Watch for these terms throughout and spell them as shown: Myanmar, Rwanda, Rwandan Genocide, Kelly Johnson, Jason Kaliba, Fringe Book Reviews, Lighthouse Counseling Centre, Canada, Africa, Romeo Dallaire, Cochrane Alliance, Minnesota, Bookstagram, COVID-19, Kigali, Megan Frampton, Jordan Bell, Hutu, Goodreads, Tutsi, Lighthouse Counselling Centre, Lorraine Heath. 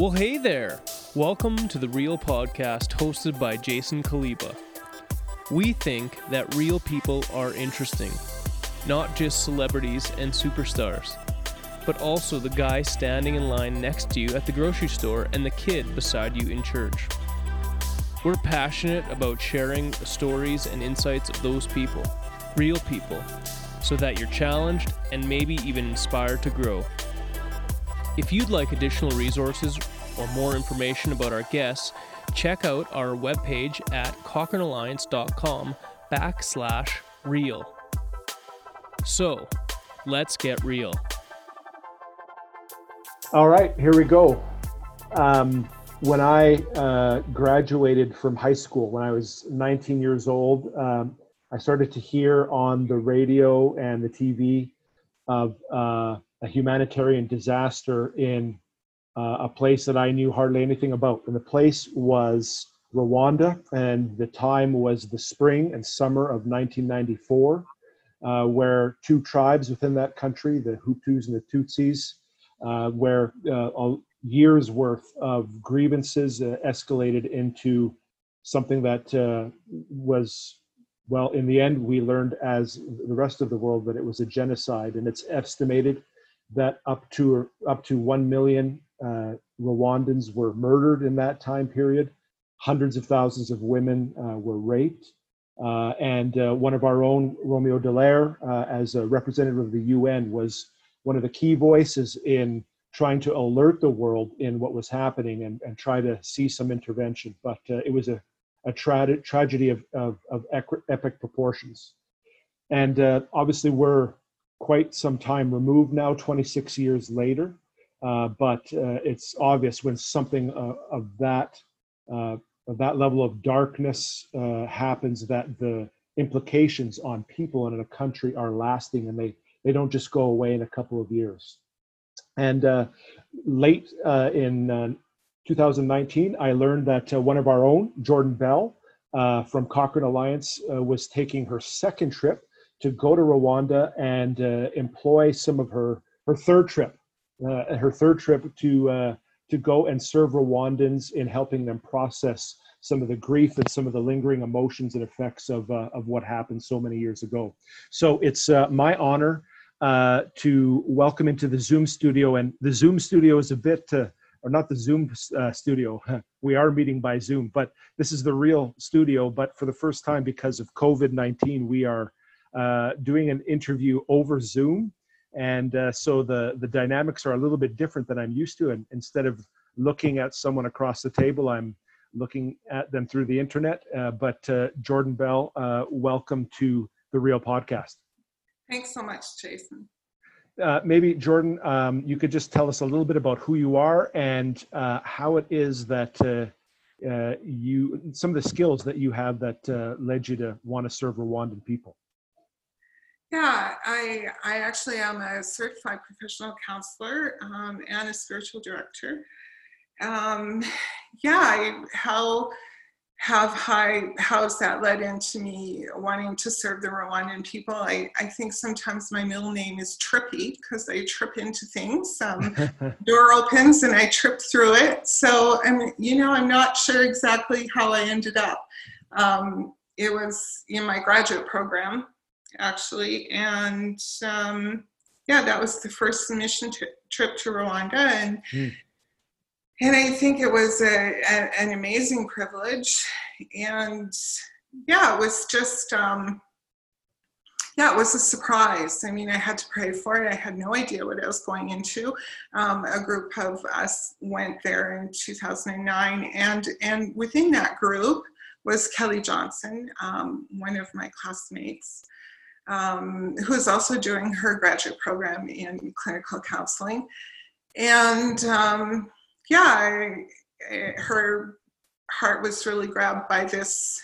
Well, hey there. Welcome to The Real Podcast, hosted by Jason Kaliba. We think that real people are interesting, not just celebrities and superstars, but also the guy standing in line next to you at the grocery store and the kid beside you in church. We're passionate about sharing stories and insights of those people, real people, so that you're challenged and maybe even inspired to grow. If you'd like additional resources or more information about our guests, check out our webpage at cochranealliance.com/real. So, let's get real. All right, here we go. When I graduated from high school, when I was 19 years old, I started to hear on the radio and the TV of a humanitarian disaster in a place that I knew hardly anything about. And the place was Rwanda, and the time was the spring and summer of 1994, where two tribes within that country, the Hutus and the Tutsis, where a year's worth of grievances escalated into something that was, well, in the end, we learned as the rest of the world that it was a genocide, and it's estimated that up to 1 million Rwandans were murdered in that time period. Hundreds of thousands of women were raped. And one of our own, Romeo Dallaire, as a representative of the UN, was one of the key voices in trying to alert the world in what was happening and try to see some intervention. But it was a tragedy of epic proportions. And obviously we're quite some time removed now, 26 years later, but it's obvious when something of that level of darkness happens that the implications on people and in a country are lasting, and they don't just go away in a couple of years. And late in 2019, I learned that one of our own, Jordan Bell, from Cochrane Alliance, was taking her second trip to go to Rwanda and employ some of her third trip to go and serve Rwandans in helping them process some of the grief and some of the lingering emotions and effects of what happened so many years ago. So it's my honor to welcome into the Zoom studio, and the Zoom studio is a bit, or not the Zoom studio, we are meeting by Zoom, but this is the real studio. But for the first time, because of COVID-19, we are doing an interview over Zoom, and so the dynamics are a little bit different than I'm used to, and instead of looking at someone across the table, I'm looking at them through the internet. But Jordan Bell, welcome to The Real Podcast. Thanks so much, Jason. Maybe Jordan, you could just tell us a little bit about who you are and how it is that you, some of the skills that you have that led you to want to serve Rwandan people. Yeah, I actually am a certified professional counselor and a spiritual director. How's that led into me wanting to serve the Rwandan people? I think sometimes my middle name is trippy because I trip into things. Door opens and I trip through it. So I'm not sure exactly how I ended up. It was in my graduate program, actually, and that was the first mission trip to Rwanda, and I think it was an amazing privilege, and it was just it was a surprise. I mean, I had to pray for it. I had no idea what I was going into. A group of us went there in 2009, and within that group was Kelly Johnson, one of my classmates, who's also doing her graduate program in clinical counseling. And her heart was really grabbed by this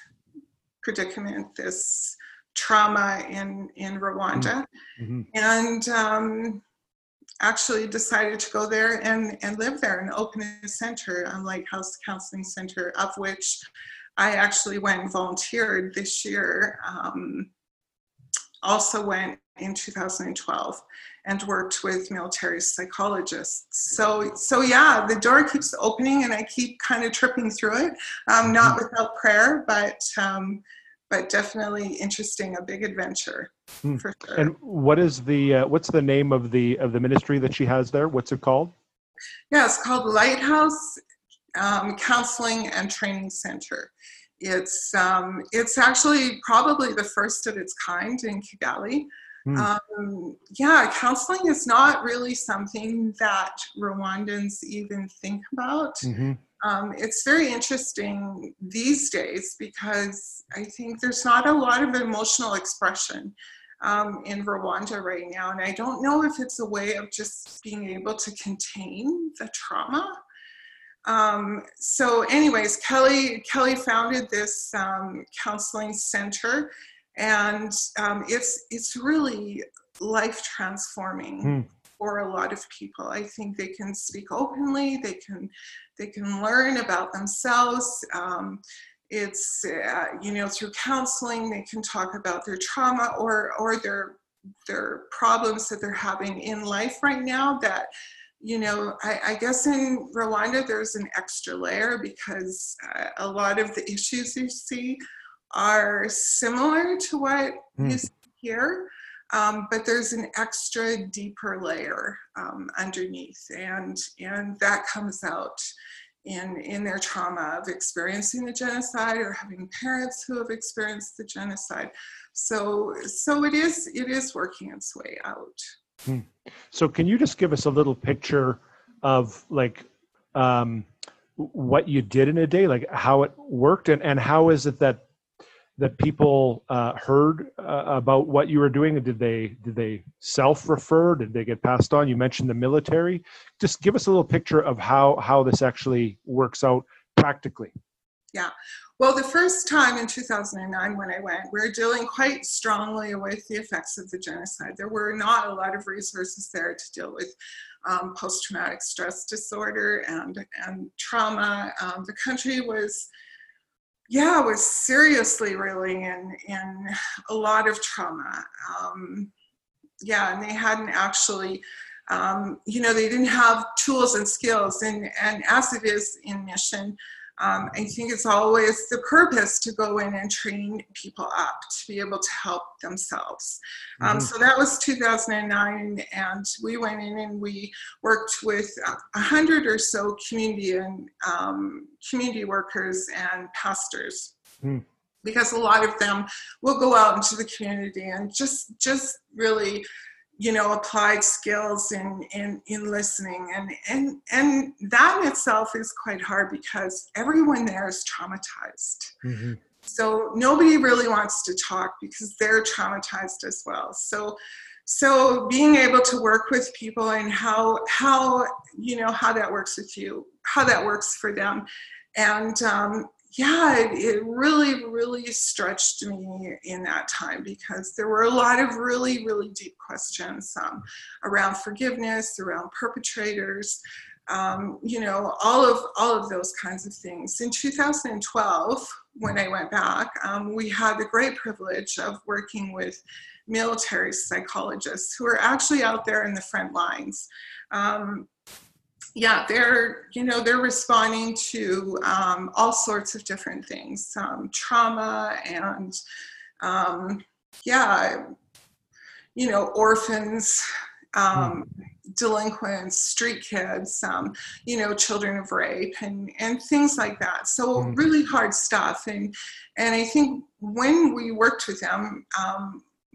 predicament, this trauma in Rwanda, mm-hmm. and actually decided to go there and live there and open a center, Lighthouse Counseling Centre, of which I actually went and volunteered this year. Also went in 2012 and worked with military psychologists. So yeah, the door keeps opening and I keep kind of tripping through it. Not without prayer, but definitely interesting, a big adventure for sure. And what is the what's the name of the ministry that she has there? What's it called? Yeah, it's called Lighthouse Counseling and Training Centre. It's actually probably the first of its kind in Kigali. Yeah, counseling is not really something that Rwandans even think about. It's very interesting these days because I think there's not a lot of emotional expression in Rwanda right now. And I don't know if it's a way of just being able to contain the trauma. So anyways, Kelly founded this counseling center, and it's really life transforming for a lot of people. I think they can speak openly. They can learn about themselves. It's through counseling they can talk about their trauma or their problems that they're having in life right now that. I guess in Rwanda, there's an extra layer because a lot of the issues you see are similar to what you see here, but there's an extra deeper layer underneath, and that comes out in their trauma of experiencing the genocide or having parents who have experienced the genocide. So it is working its way out. So can you just give us a little picture of what you did in a day, like how it worked and how is it that people heard about what you were doing? Did they self-refer? Did they get passed on? You mentioned the military. Just give us a little picture of how this actually works out practically. Yeah. Well, the first time in 2009 when I went, we were dealing quite strongly with the effects of the genocide. There were not a lot of resources there to deal with post-traumatic stress disorder and trauma. The country was seriously reeling in a lot of trauma. And they hadn't actually... they didn't have tools and skills, and as it is in mission, I think it's always the purpose to go in and train people up to be able to help themselves. So that was 2009, and we went in and we worked with 100 or so community and community workers and pastors, because a lot of them will go out into the community and just really. Applied skills in listening. And that in itself is quite hard because everyone there is traumatized. So nobody really wants to talk because they're traumatized as well. So being able to work with people and how that works with you, how that works for them. And it really, really stretched me in that time because there were a lot of really, really deep questions around forgiveness, around perpetrators, all of those kinds of things. In 2012, when I went back, we had the great privilege of working with military psychologists who are actually out there in the front lines. They're responding to all sorts of different things, trauma and, orphans, delinquents, street kids, children of rape and things like that. So really hard stuff. And I think when we worked with them,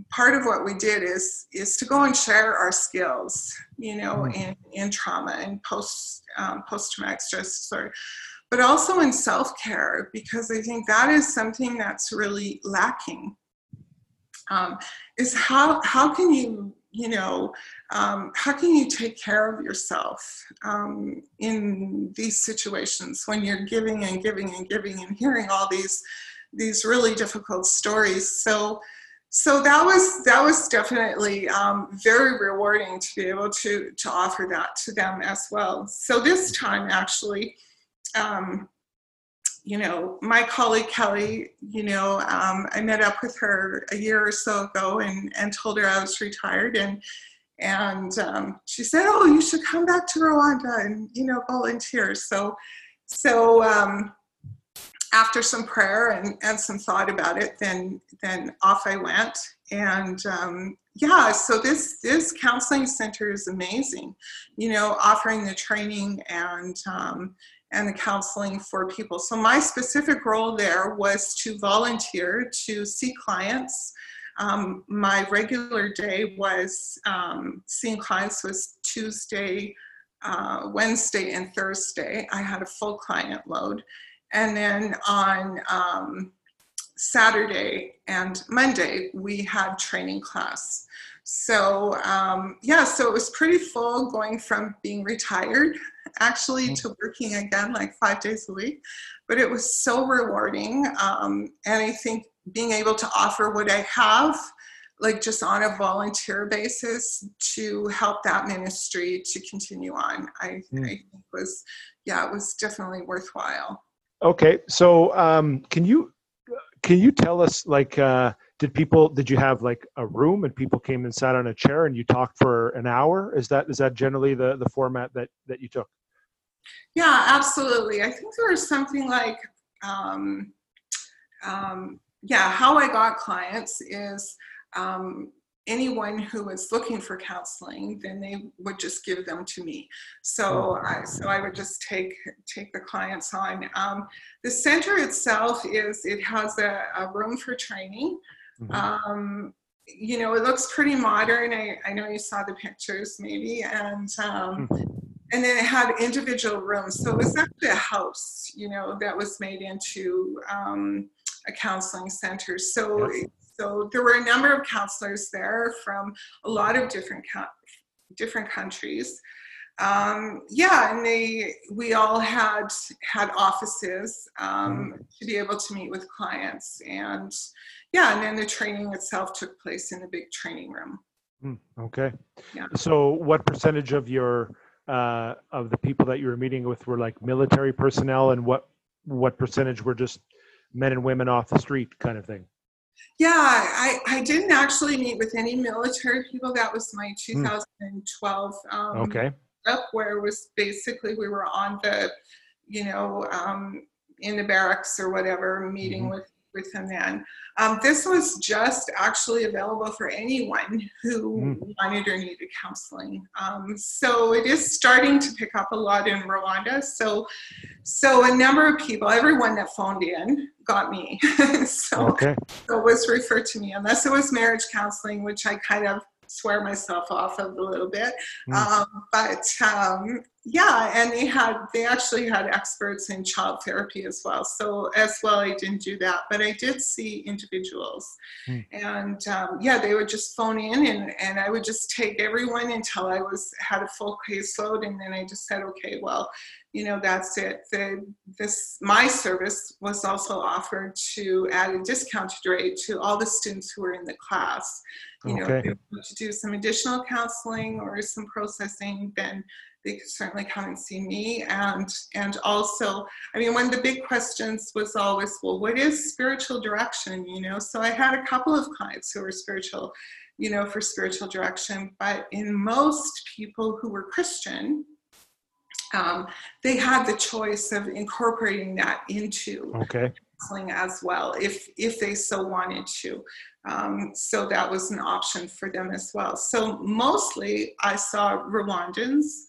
part of what we did is to go and share our skills, in trauma and post-traumatic stress disorder, but also in self-care, because I think that is something that's really lacking, is how can you, how can you take care of yourself in these situations when you're giving and giving and giving and hearing all these really difficult stories. So that was definitely very rewarding to be able to offer that to them as well. So this time, actually, my colleague Kelly, I met up with her a year or so ago and told her I was retired, and And she said, oh, you should come back to Rwanda and, you know, volunteer. So after some prayer and some thought about it, then off I went. And yeah, so this counseling center is amazing, you know, offering the training and the counseling for people. So my specific role there was to volunteer, to see clients. My regular day was seeing clients was Tuesday, Wednesday, and Thursday. I had a full client load. And then on Saturday and Monday, we had training class. So yeah, so it was pretty full, going from being retired actually to working again like 5 days a week, but it was so rewarding. And I think being able to offer what I have, like just on a volunteer basis, to help that ministry to continue on, I think was, yeah, it was definitely worthwhile. Okay, so can you tell us, like, did you have like a room and people came and sat on a chair and you talked for an hour? Is that generally the format that you took? Yeah, absolutely. I think there was something like, how I got clients is anyone who was looking for counseling, then they would just give them to me. So I would just take the clients on. The center itself has a room for training. Mm-hmm. You know, it looks pretty modern. I know you saw the pictures maybe, and and then it had individual rooms. So it was actually a house, you know, that was made into a counseling center. So there were a number of counselors there from a lot of different countries. And we all had offices to be able to meet with clients. And yeah, and then the training itself took place in the big training room. Okay. Yeah. So what percentage of your of the people that you were meeting with were like military personnel, and what percentage were just men and women off the street kind of thing? Yeah, I didn't actually meet with any military people. That was my 2012 trip, where it was basically we were on the, you know, in the barracks or whatever, meeting with them then. This was just actually available for anyone who wanted or needed counseling. So it is starting to pick up a lot in Rwanda. So a number of people, everyone that phoned in got me. So it was referred to me, unless it was marriage counseling, which I kind of swear myself off of a little bit. And they actually had experts in child therapy as well. I didn't do that, but I did see individuals, and they would just phone in, and I would just take everyone until I had a full caseload, and then I just said, okay, well, you know, that's it. My service was also offered at a discounted rate to all the students who were in the class. You know, if they wanted to do some additional counseling or some processing, then they could certainly come and see me. And also, I mean, one of the big questions was always, well, what is spiritual direction? You know, so I had a couple of clients who were spiritual, you know, for spiritual direction, but in most people who were Christian, they had the choice of incorporating that into counseling as well, if they so wanted to. So that was an option for them as well. So mostly I saw Rwandans,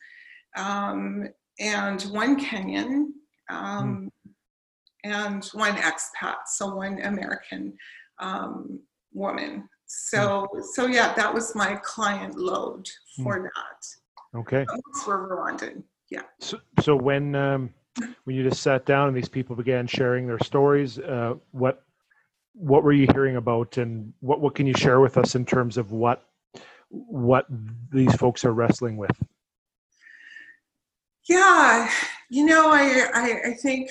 and one Kenyan, and one expat, so one American woman. So yeah, that was my client load for that. Okay. Those were Rwandan. Yeah. So when you just sat down and these people began sharing their stories, what were you hearing about, and what can you share with us in terms of what these folks are wrestling with? Yeah, you know, I think,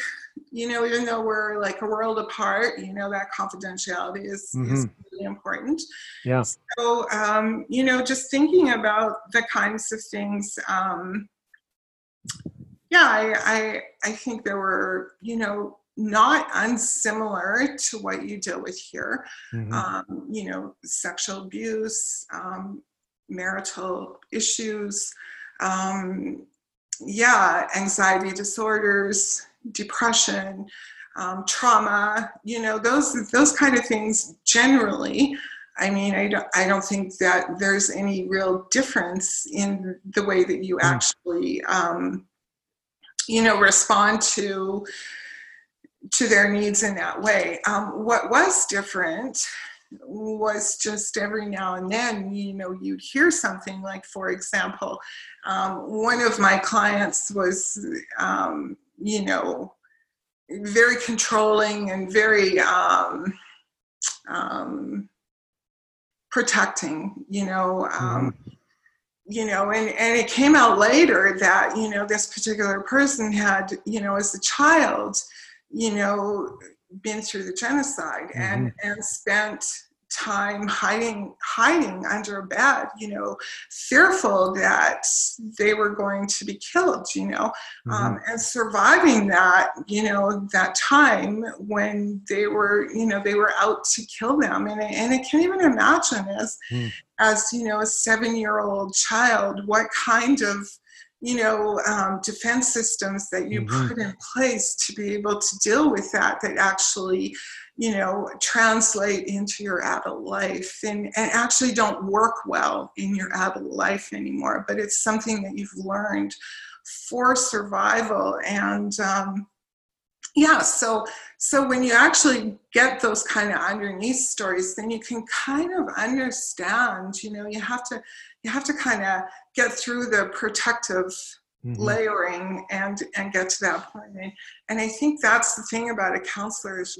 you know, even though we're like a world apart, you know, that confidentiality is really important. Yeah. So, you know, just thinking about the kinds of things, I think there were, you know, not unsimilar to what you deal with here, you know, sexual abuse, marital issues, anxiety disorders, depression, trauma, those kind of things generally. I mean, I don't think that there's any real difference in the way that you actually, respond to their needs in that way. What was different was just every now and then, you'd hear something like, for example, one of my clients was, very controlling and very protecting, and it came out later that, this particular person had, as a child, been through the genocide and spent time hiding under a bed, fearful that they were going to be killed, and surviving that, that time when they were, they were out to kill them. And I can't even imagine as a 7-year-old child, what kind of, defense systems that you put in place to be able to deal with that actually, translate into your adult life and actually don't work well in your adult life anymore. But it's something that you've learned for survival. And so when you actually get those kind of underneath stories, then you can kind of understand, you have to kind of get through the protective layering and get to that point. And I think that's the thing about a counselor is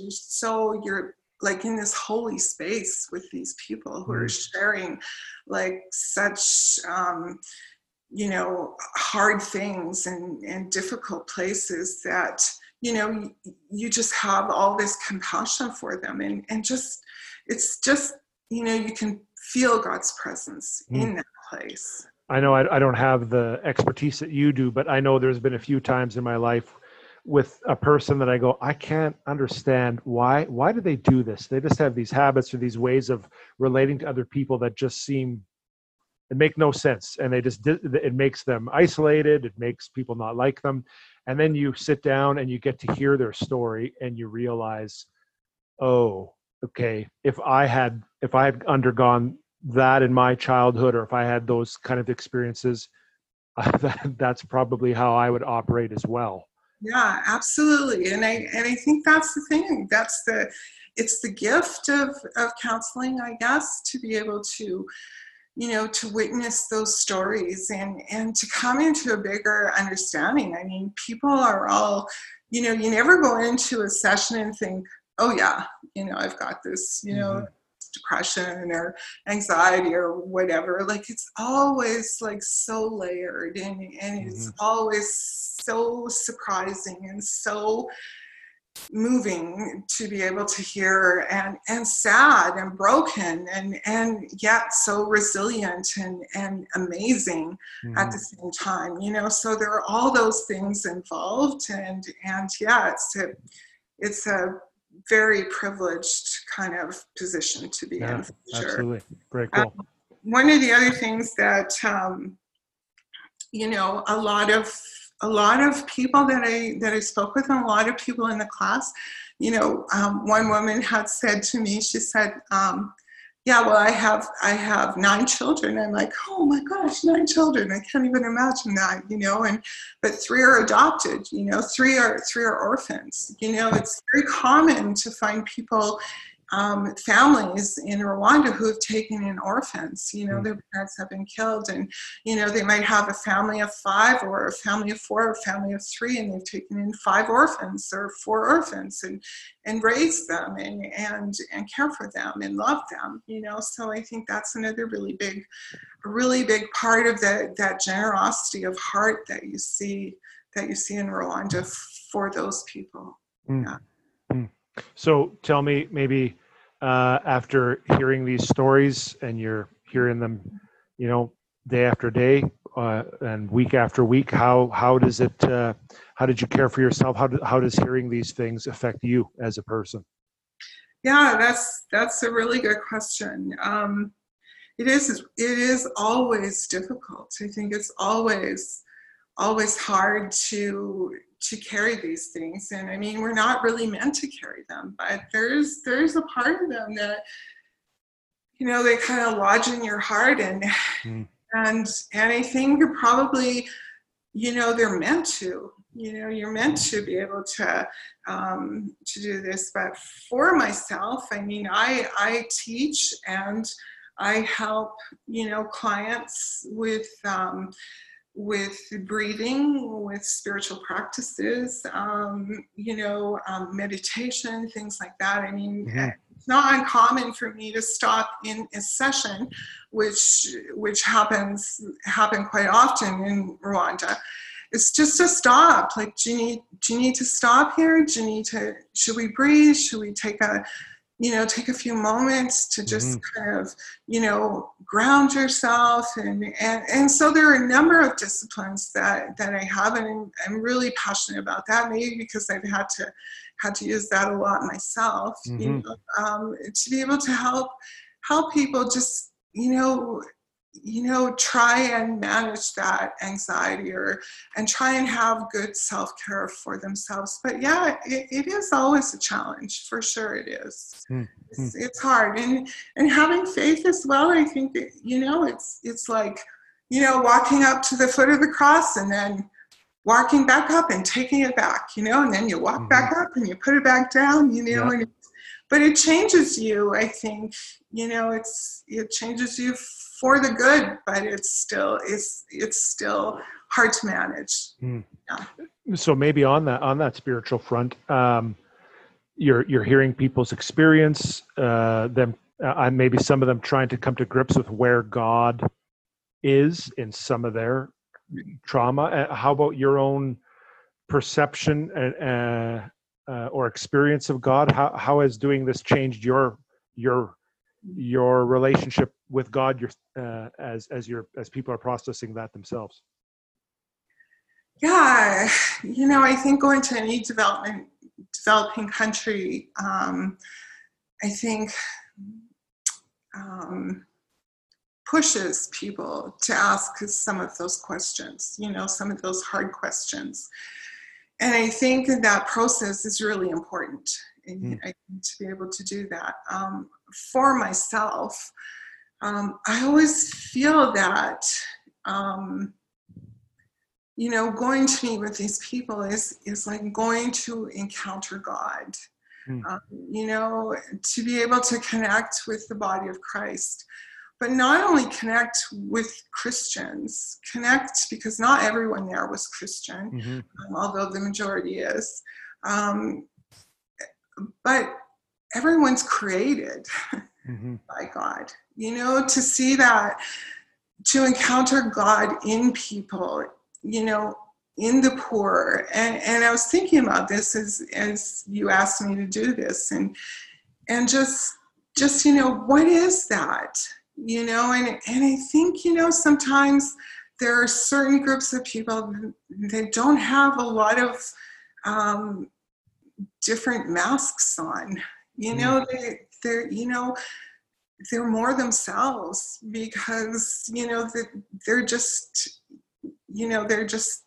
you're like in this holy space with these people who are sharing like such, hard things and difficult places that, you just have all this compassion for them and just, it's just, you can feel God's presence in that place. I know I don't have the expertise that you do, but I know there's been a few times in my life with a person that I go, I can't understand why do they do this? They just have these habits or these ways of relating to other people that just seem, it make no sense. And it makes them isolated. It makes people not like them. And then you sit down and you get to hear their story and you realize, oh, okay, if I had undergone that in my childhood, or if I had those kind of experiences, that's probably how I would operate as well. Yeah, absolutely. And I think that's the thing. It's the gift of counseling, I guess, to be able to, to witness those stories and to come into a bigger understanding. I mean, people are all, you never go into a session and think, oh yeah, I've got this, depression or anxiety or whatever. Like it's always like so layered and it's always so surprising and so moving to be able to hear and sad and broken and yet so resilient and amazing at the same time, so there are all those things involved and yeah, it's a very privileged kind of position to be in. For sure. Absolutely. Very cool. One of the other things that, a lot of people that I spoke with and a lot of people in the class, one woman had said to me, she said, I have 9 children. I'm like, oh my gosh, 9 children. I can't even imagine that, but 3 are adopted, 3 are orphans. It's very common to find people, families in Rwanda who have taken in orphans, their parents have been killed and, they might have a family of 5 or a family of 4 or a family of 3, and they've taken in 5 orphans or 4 orphans and raised them and care for them and love them, so I think that's another really big part of that generosity of heart that you see in Rwanda for those people. Yeah. So tell me, maybe after hearing these stories and you're hearing them, day after day and week after week, how did you care for yourself? How does hearing these things affect you as a person? Yeah, that's a really good question. It is always difficult. I think it's always hard to carry these things. And I mean, we're not really meant to carry them, but there's a part of them that, you know, they kind of lodge in your heart. And and I think you're probably, you know, they're meant to, you know, you're meant to be able to do this. But for myself, I mean, I teach and I help, you know, clients with breathing, with spiritual practices, you know, meditation, things like that. I mean, it's not uncommon for me to stop in a session, which happens quite often in Rwanda. It's just a stop. Like, do you need to stop here? Should we breathe? Should we take a few moments to just kind of, you know, ground yourself? And so there are a number of disciplines that I have, and I'm really passionate about that, maybe because I've had to use that a lot myself, you know, to be able to help people just, you know, try and manage that anxiety and try and have good self-care for themselves. But yeah, it is always a challenge, for sure it is. It's hard. And having faith as well, I think, that, you know, it's like, you know, walking up to the foot of the cross and then walking back up and taking it back, you know, and then you walk back up and you put it back down, you know, and but it changes you, I think, you know, it changes you for the good, but it's still hard to manage. Yeah. So maybe on that spiritual front, you're hearing people's experience, maybe some of them trying to come to grips with where God is in some of their trauma. How about your own perception or experience of God? How has doing this changed your relationship with God, as people are processing that themselves? Yeah, you know, I think going to any developing country, I think pushes people to ask some of those questions, you know, some of those hard questions. And I think that process is really important, and I need to be able to do that. For myself, I always feel that, you know, going to meet with these people is like going to encounter God, you know, to be able to connect with the body of Christ. But not only connect with Christians, because not everyone there was Christian, although the majority is, but everyone's created by God, you know, to see that, to encounter God in people, you know, in the poor. And I was thinking about this as you asked me to do this, and just, you know, what is that? You know, and I think, you know, sometimes there are certain groups of people that don't have a lot of different masks on, you know, they're more themselves, because, you know, they're just,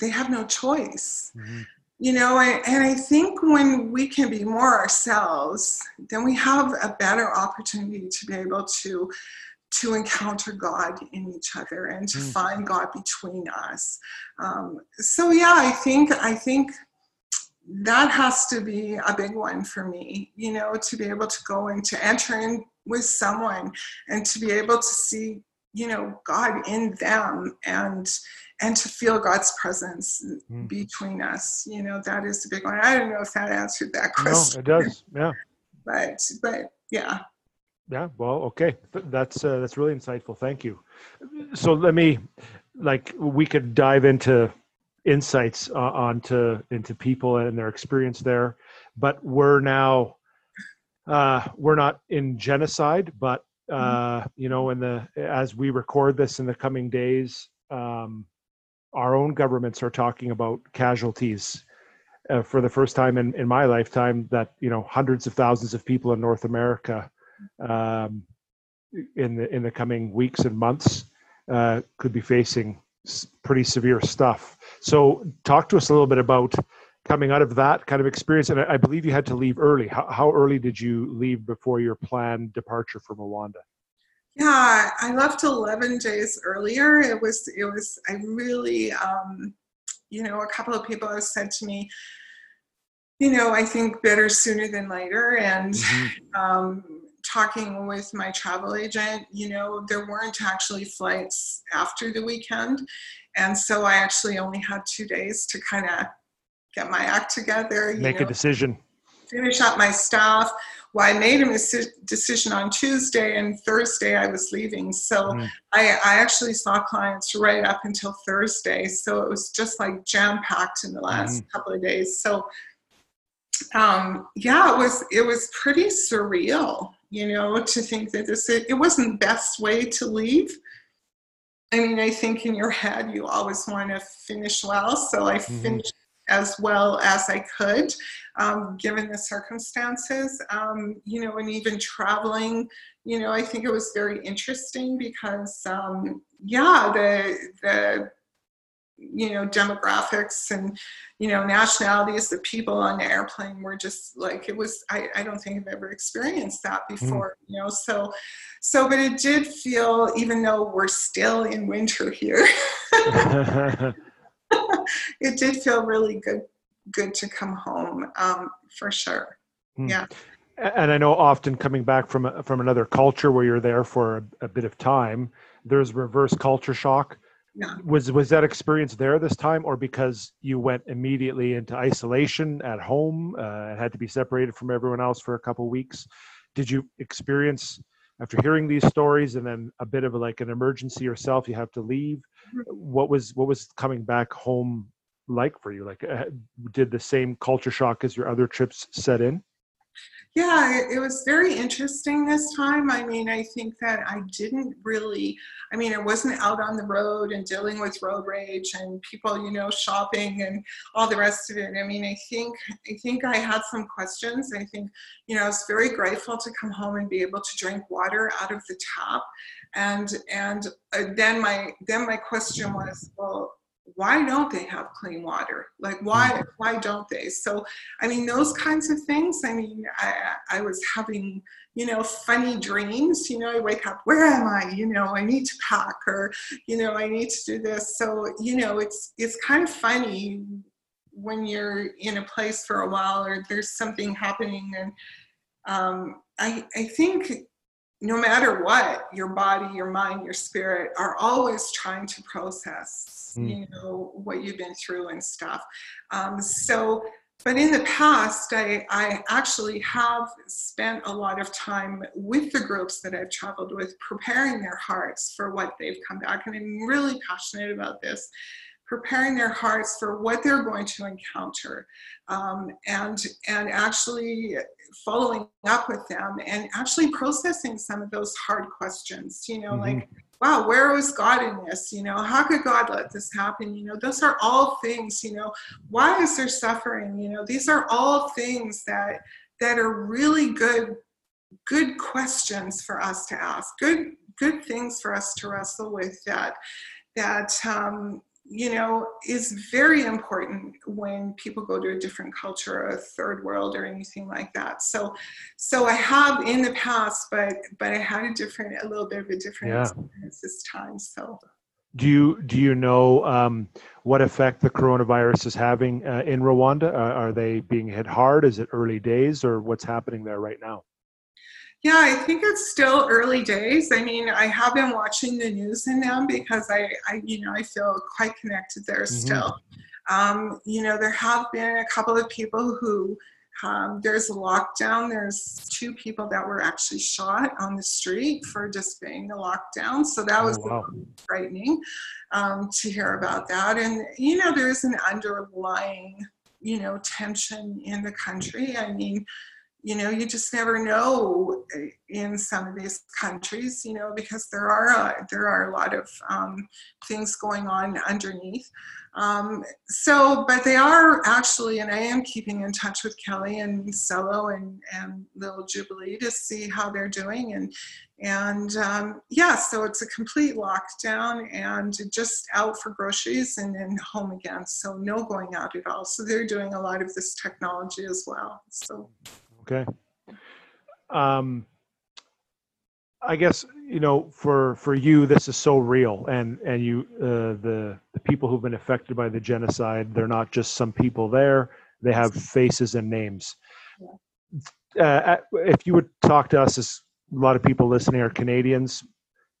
they have no choice, you know, and I think when we can be more ourselves, then we have a better opportunity to be able to encounter God in each other and to find God between us. So yeah, I think that has to be a big one for me, you know, to be able to go and to enter in with someone and to be able to see, you know, God in them and to feel God's presence between us. You know, that is the big one. I don't know if that answered that question. No, it does. Yeah. But yeah. Yeah. Well, okay. That's really insightful. Thank you. So we could dive into insights into people and their experience there, but we're now, we're not in genocide, but you know, as we record this in the coming days, our own governments are talking about casualties for the first time in my lifetime, that, you know, hundreds of thousands of people in North America in the coming weeks and months could be facing pretty severe stuff. So talk to us a little bit about coming out of that kind of experience. And I believe you had to leave early. How early did you leave before your planned departure from Rwanda? Yeah, I left 11 days earlier. It was, I really, you know, a couple of people have said to me, you know, I think better sooner than later. And talking with my travel agent, you know, there weren't actually flights after the weekend. And so I actually only had 2 days to kind of get my act together. Make a decision. Finish up my stuff. Well, I made a decision on Tuesday, and Thursday I was leaving. So I actually saw clients right up until Thursday. So it was just like jam-packed in the last couple of days. So yeah, it was pretty surreal, you know, to think that it wasn't the best way to leave. I mean, I think in your head, you always want to finish well. So I finished as well as I could, given the circumstances, you know, and even traveling, you know, I think it was very interesting because, yeah, the you know, demographics and, you know, nationalities, the people on the airplane were just like, it was, I don't think I've ever experienced that before, you know, so, but it did feel, even though we're still in winter here, it did feel really good to come home, for sure. Yeah. And I know often coming back from another culture where you're there for a bit of time, there's reverse culture shock. Yeah. Was that experience there this time, or because you went immediately into isolation at home, had to be separated from everyone else for a couple of weeks? Did you experience, after hearing these stories and then a bit of like an emergency yourself, you have to leave? What was coming back home like for you? Like, did the same culture shock as your other trips set in? Yeah, it was very interesting this time. I mean, I think that I didn't really, I mean, I wasn't out on the road and dealing with road rage and people, you know, shopping and all the rest of it. I mean, I think I had some questions. I think, you know, I was very grateful to come home and be able to drink water out of the tap. And then my question was, well, why don't they have clean water? Like, why don't they? So, I mean, those kinds of things. I mean, I was having, you know, funny dreams, you know, I wake up, where am I? You know, I need to pack, or, you know, I need to do this. So, you know, it's kind of funny when you're in a place for a while or there's something happening. And I think no matter what, your body, your mind, your spirit are always trying to process, you know, what you've been through and stuff. So, but in the past, I actually have spent a lot of time with the groups that I've traveled with, preparing their hearts for what they've come back. And I'm really passionate about this, preparing their hearts for what they're going to encounter, and actually following up with them and actually processing some of those hard questions, you know, like, wow, where was God in this? You know, how could God let this happen? You know, those are all things, you know, why is there suffering? You know, these are all things that are really good questions for us to ask, good things for us to wrestle with that you know, is very important when people go to a different culture, a third world or anything like that. So I have in the past, but I had a little bit of a different experience this time. So do you know what effect the coronavirus is having in Rwanda? Are they being hit hard? Is it early days, or what's happening there right now? Yeah, I think it's still early days. I mean, I have been watching the news in them because I you know, I feel quite connected there still. You know, there have been a couple of people who, there's a lockdown. There's 2 people that were actually shot on the street for disobeying the lockdown. So that was really frightening to hear about that. And, you know, there is an underlying, you know, tension in the country. I mean, you know, you just never know in some of these countries, you know, because there are a lot of things going on underneath. So, but they are actually, and I am keeping in touch with Kelly and Cello and Little Jubilee to see how they're doing. And yeah, so it's a complete lockdown and just out for groceries and then home again. So no going out at all. So they're doing a lot of this technology as well. So. Okay. I guess, you know, for you, this is so real, and you, the people who've been affected by the genocide, they're not just some people there, they have faces and names. If you would talk to us, as a lot of people listening are Canadians,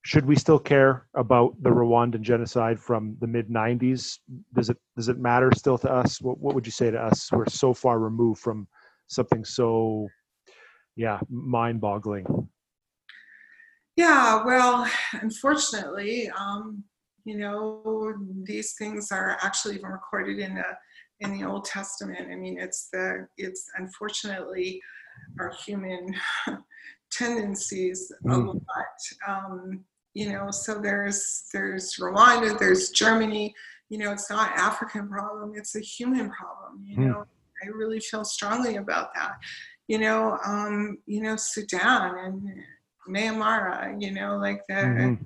should we still care about the Rwandan genocide from the mid-90s? Does it matter still to us? What would you say to us? We're so far removed from something so, yeah, mind-boggling. Yeah, well, unfortunately, you know, these things are actually even recorded in the Old Testament. I mean, it's unfortunately our human tendencies a lot. You know, so there's Rwanda, there's Germany. You know, it's not an African problem; it's a human problem. You know, I really feel strongly about that. You know, Sudan and Myanmar, you know, like the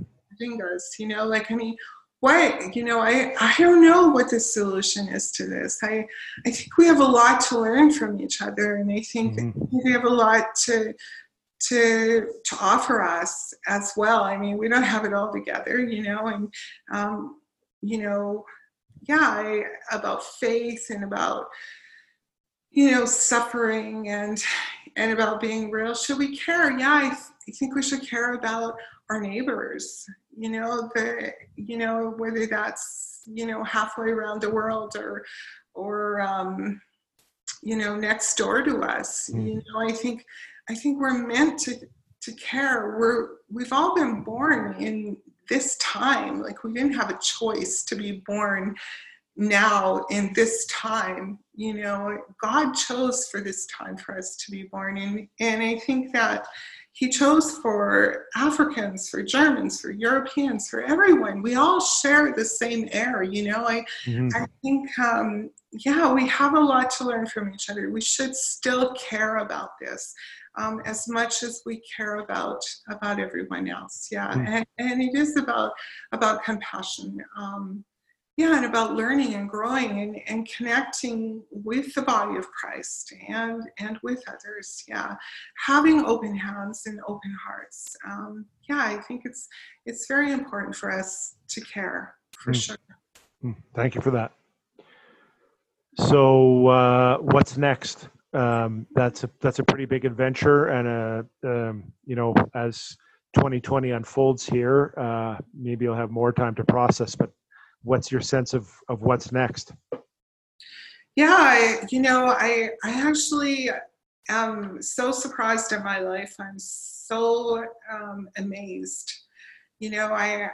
Dingas, you know, like, I mean, what, you know, I don't know what the solution is to this. I think we have a lot to learn from each other, and I think that we have a lot to offer us as well. I mean, we don't have it all together, you know, and, you know, yeah, about faith and about, you know, suffering and about being real. Should we care? Yeah, I think we should care about our neighbors, you know, you know, whether that's, you know, halfway around the world or you know, next door to us. You know, I think we're meant to care. We've all been born in this time. Like, we didn't have a choice to be born now in this time. You know, God chose for this time for us to be born in, and I think that He chose for Africans, for Germans, for Europeans, for everyone. We all share the same air, you know. I think, yeah, we have a lot to learn from each other. We should still care about this as much as we care about everyone else. Yeah, and it is about compassion. Yeah, and about learning and growing and connecting with the body of Christ and with others. Yeah, having open hands and open hearts. Yeah, I think it's very important for us to care, for sure. Thank you for that. So what's next? That's a pretty big adventure, and you know, as 2020 unfolds here, maybe you'll have more time to process, but what's your sense of what's next? Yeah, you know, I actually am so surprised at my life. I'm so amazed. You know, I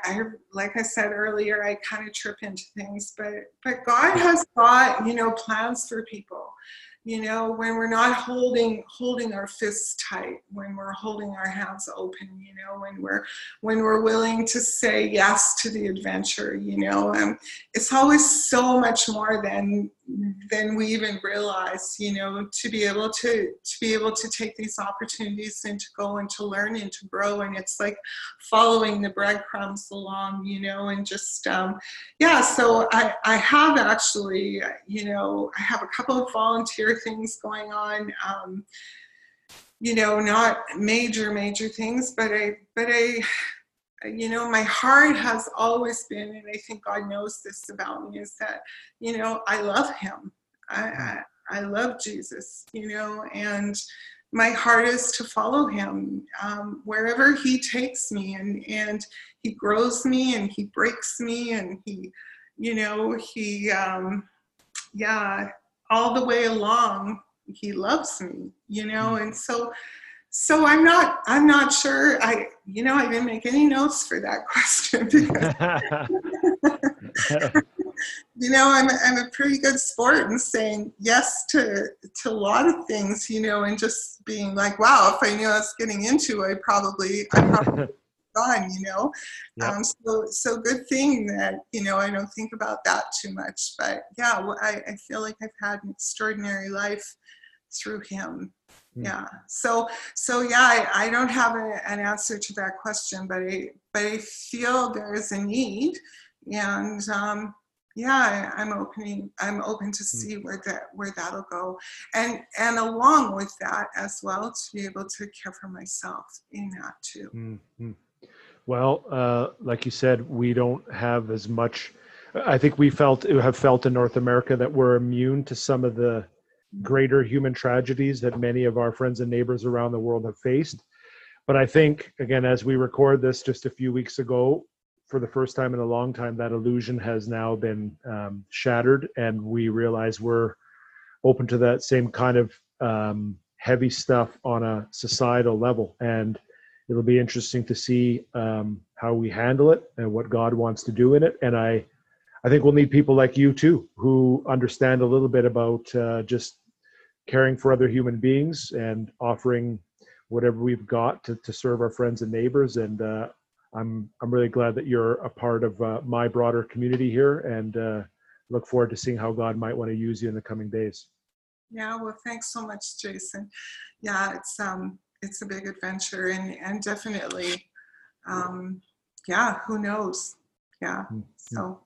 like I said earlier, I kind of trip into things, but God has got, you know, plans for people. You know, when we're not holding our fists tight, when we're holding our hands open, you know, when we're willing to say yes to the adventure, you know, it's always so much more than we even realize, you know, to be able to take these opportunities and to go and to learn and to grow. And it's like following the breadcrumbs along, you know, and just, yeah. So I have actually, you know, I have a couple of volunteer things going on, you know, not major things, but I, you know, my heart has always been, and I think God knows this about me, is that, you know, I love Him. I love Jesus, you know, and my heart is to follow Him wherever He takes me, and He grows me and He breaks me, and He, you know, He, yeah, all the way along, He loves me, you know, and so I'm not sure. You know, I didn't make any notes for that question because you know, I'm a pretty good sport in saying yes to a lot of things, you know, and just being like, wow, if I knew I was getting into, I probably gone, you know. Yep. So good thing that, you know, I don't think about that too much, but yeah, well, I feel like I've had an extraordinary life through him. Yeah. So yeah, I don't have an answer to that question, but I feel there is a need, and yeah, I'm open to see where that'll go, and along with that as well, to be able to care for myself in that too. Mm-hmm. Well, like you said, we don't have as much. I think we have felt in North America that we're immune to some of the greater human tragedies that many of our friends and neighbors around the world have faced. But I think, again, as we record this just a few weeks ago, for the first time in a long time, that illusion has now been shattered, and we realize we're open to that same kind of heavy stuff on a societal level. And it'll be interesting to see how we handle it and what God wants to do in it. And I think we'll need people like you too, who understand a little bit about just caring for other human beings and offering whatever we've got to serve our friends and neighbors. And I'm really glad that you're a part of my broader community here, and look forward to seeing how God might want to use you in the coming days. Yeah, well, thanks so much, Jason. Yeah, it's a big adventure, and definitely, yeah, who knows? Yeah, so.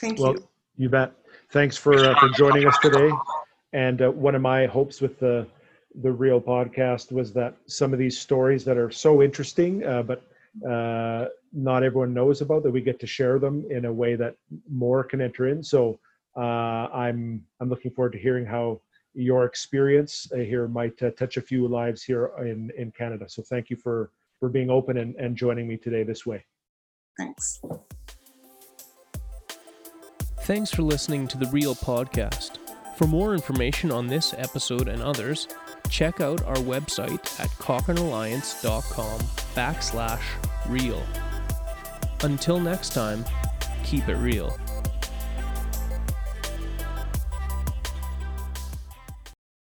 Thank you. Well, you bet. Thanks for joining us today. And one of my hopes with the Real podcast was that some of these stories that are so interesting, but not everyone knows about, that we get to share them in a way that more can enter in. So I'm looking forward to hearing how your experience here might touch a few lives here in Canada. So thank you for being open and joining me today this way. Thanks. Thanks for listening to The Real Podcast. For more information on this episode and others, check out our website at cochranealliance.com/real. Until next time, keep it real.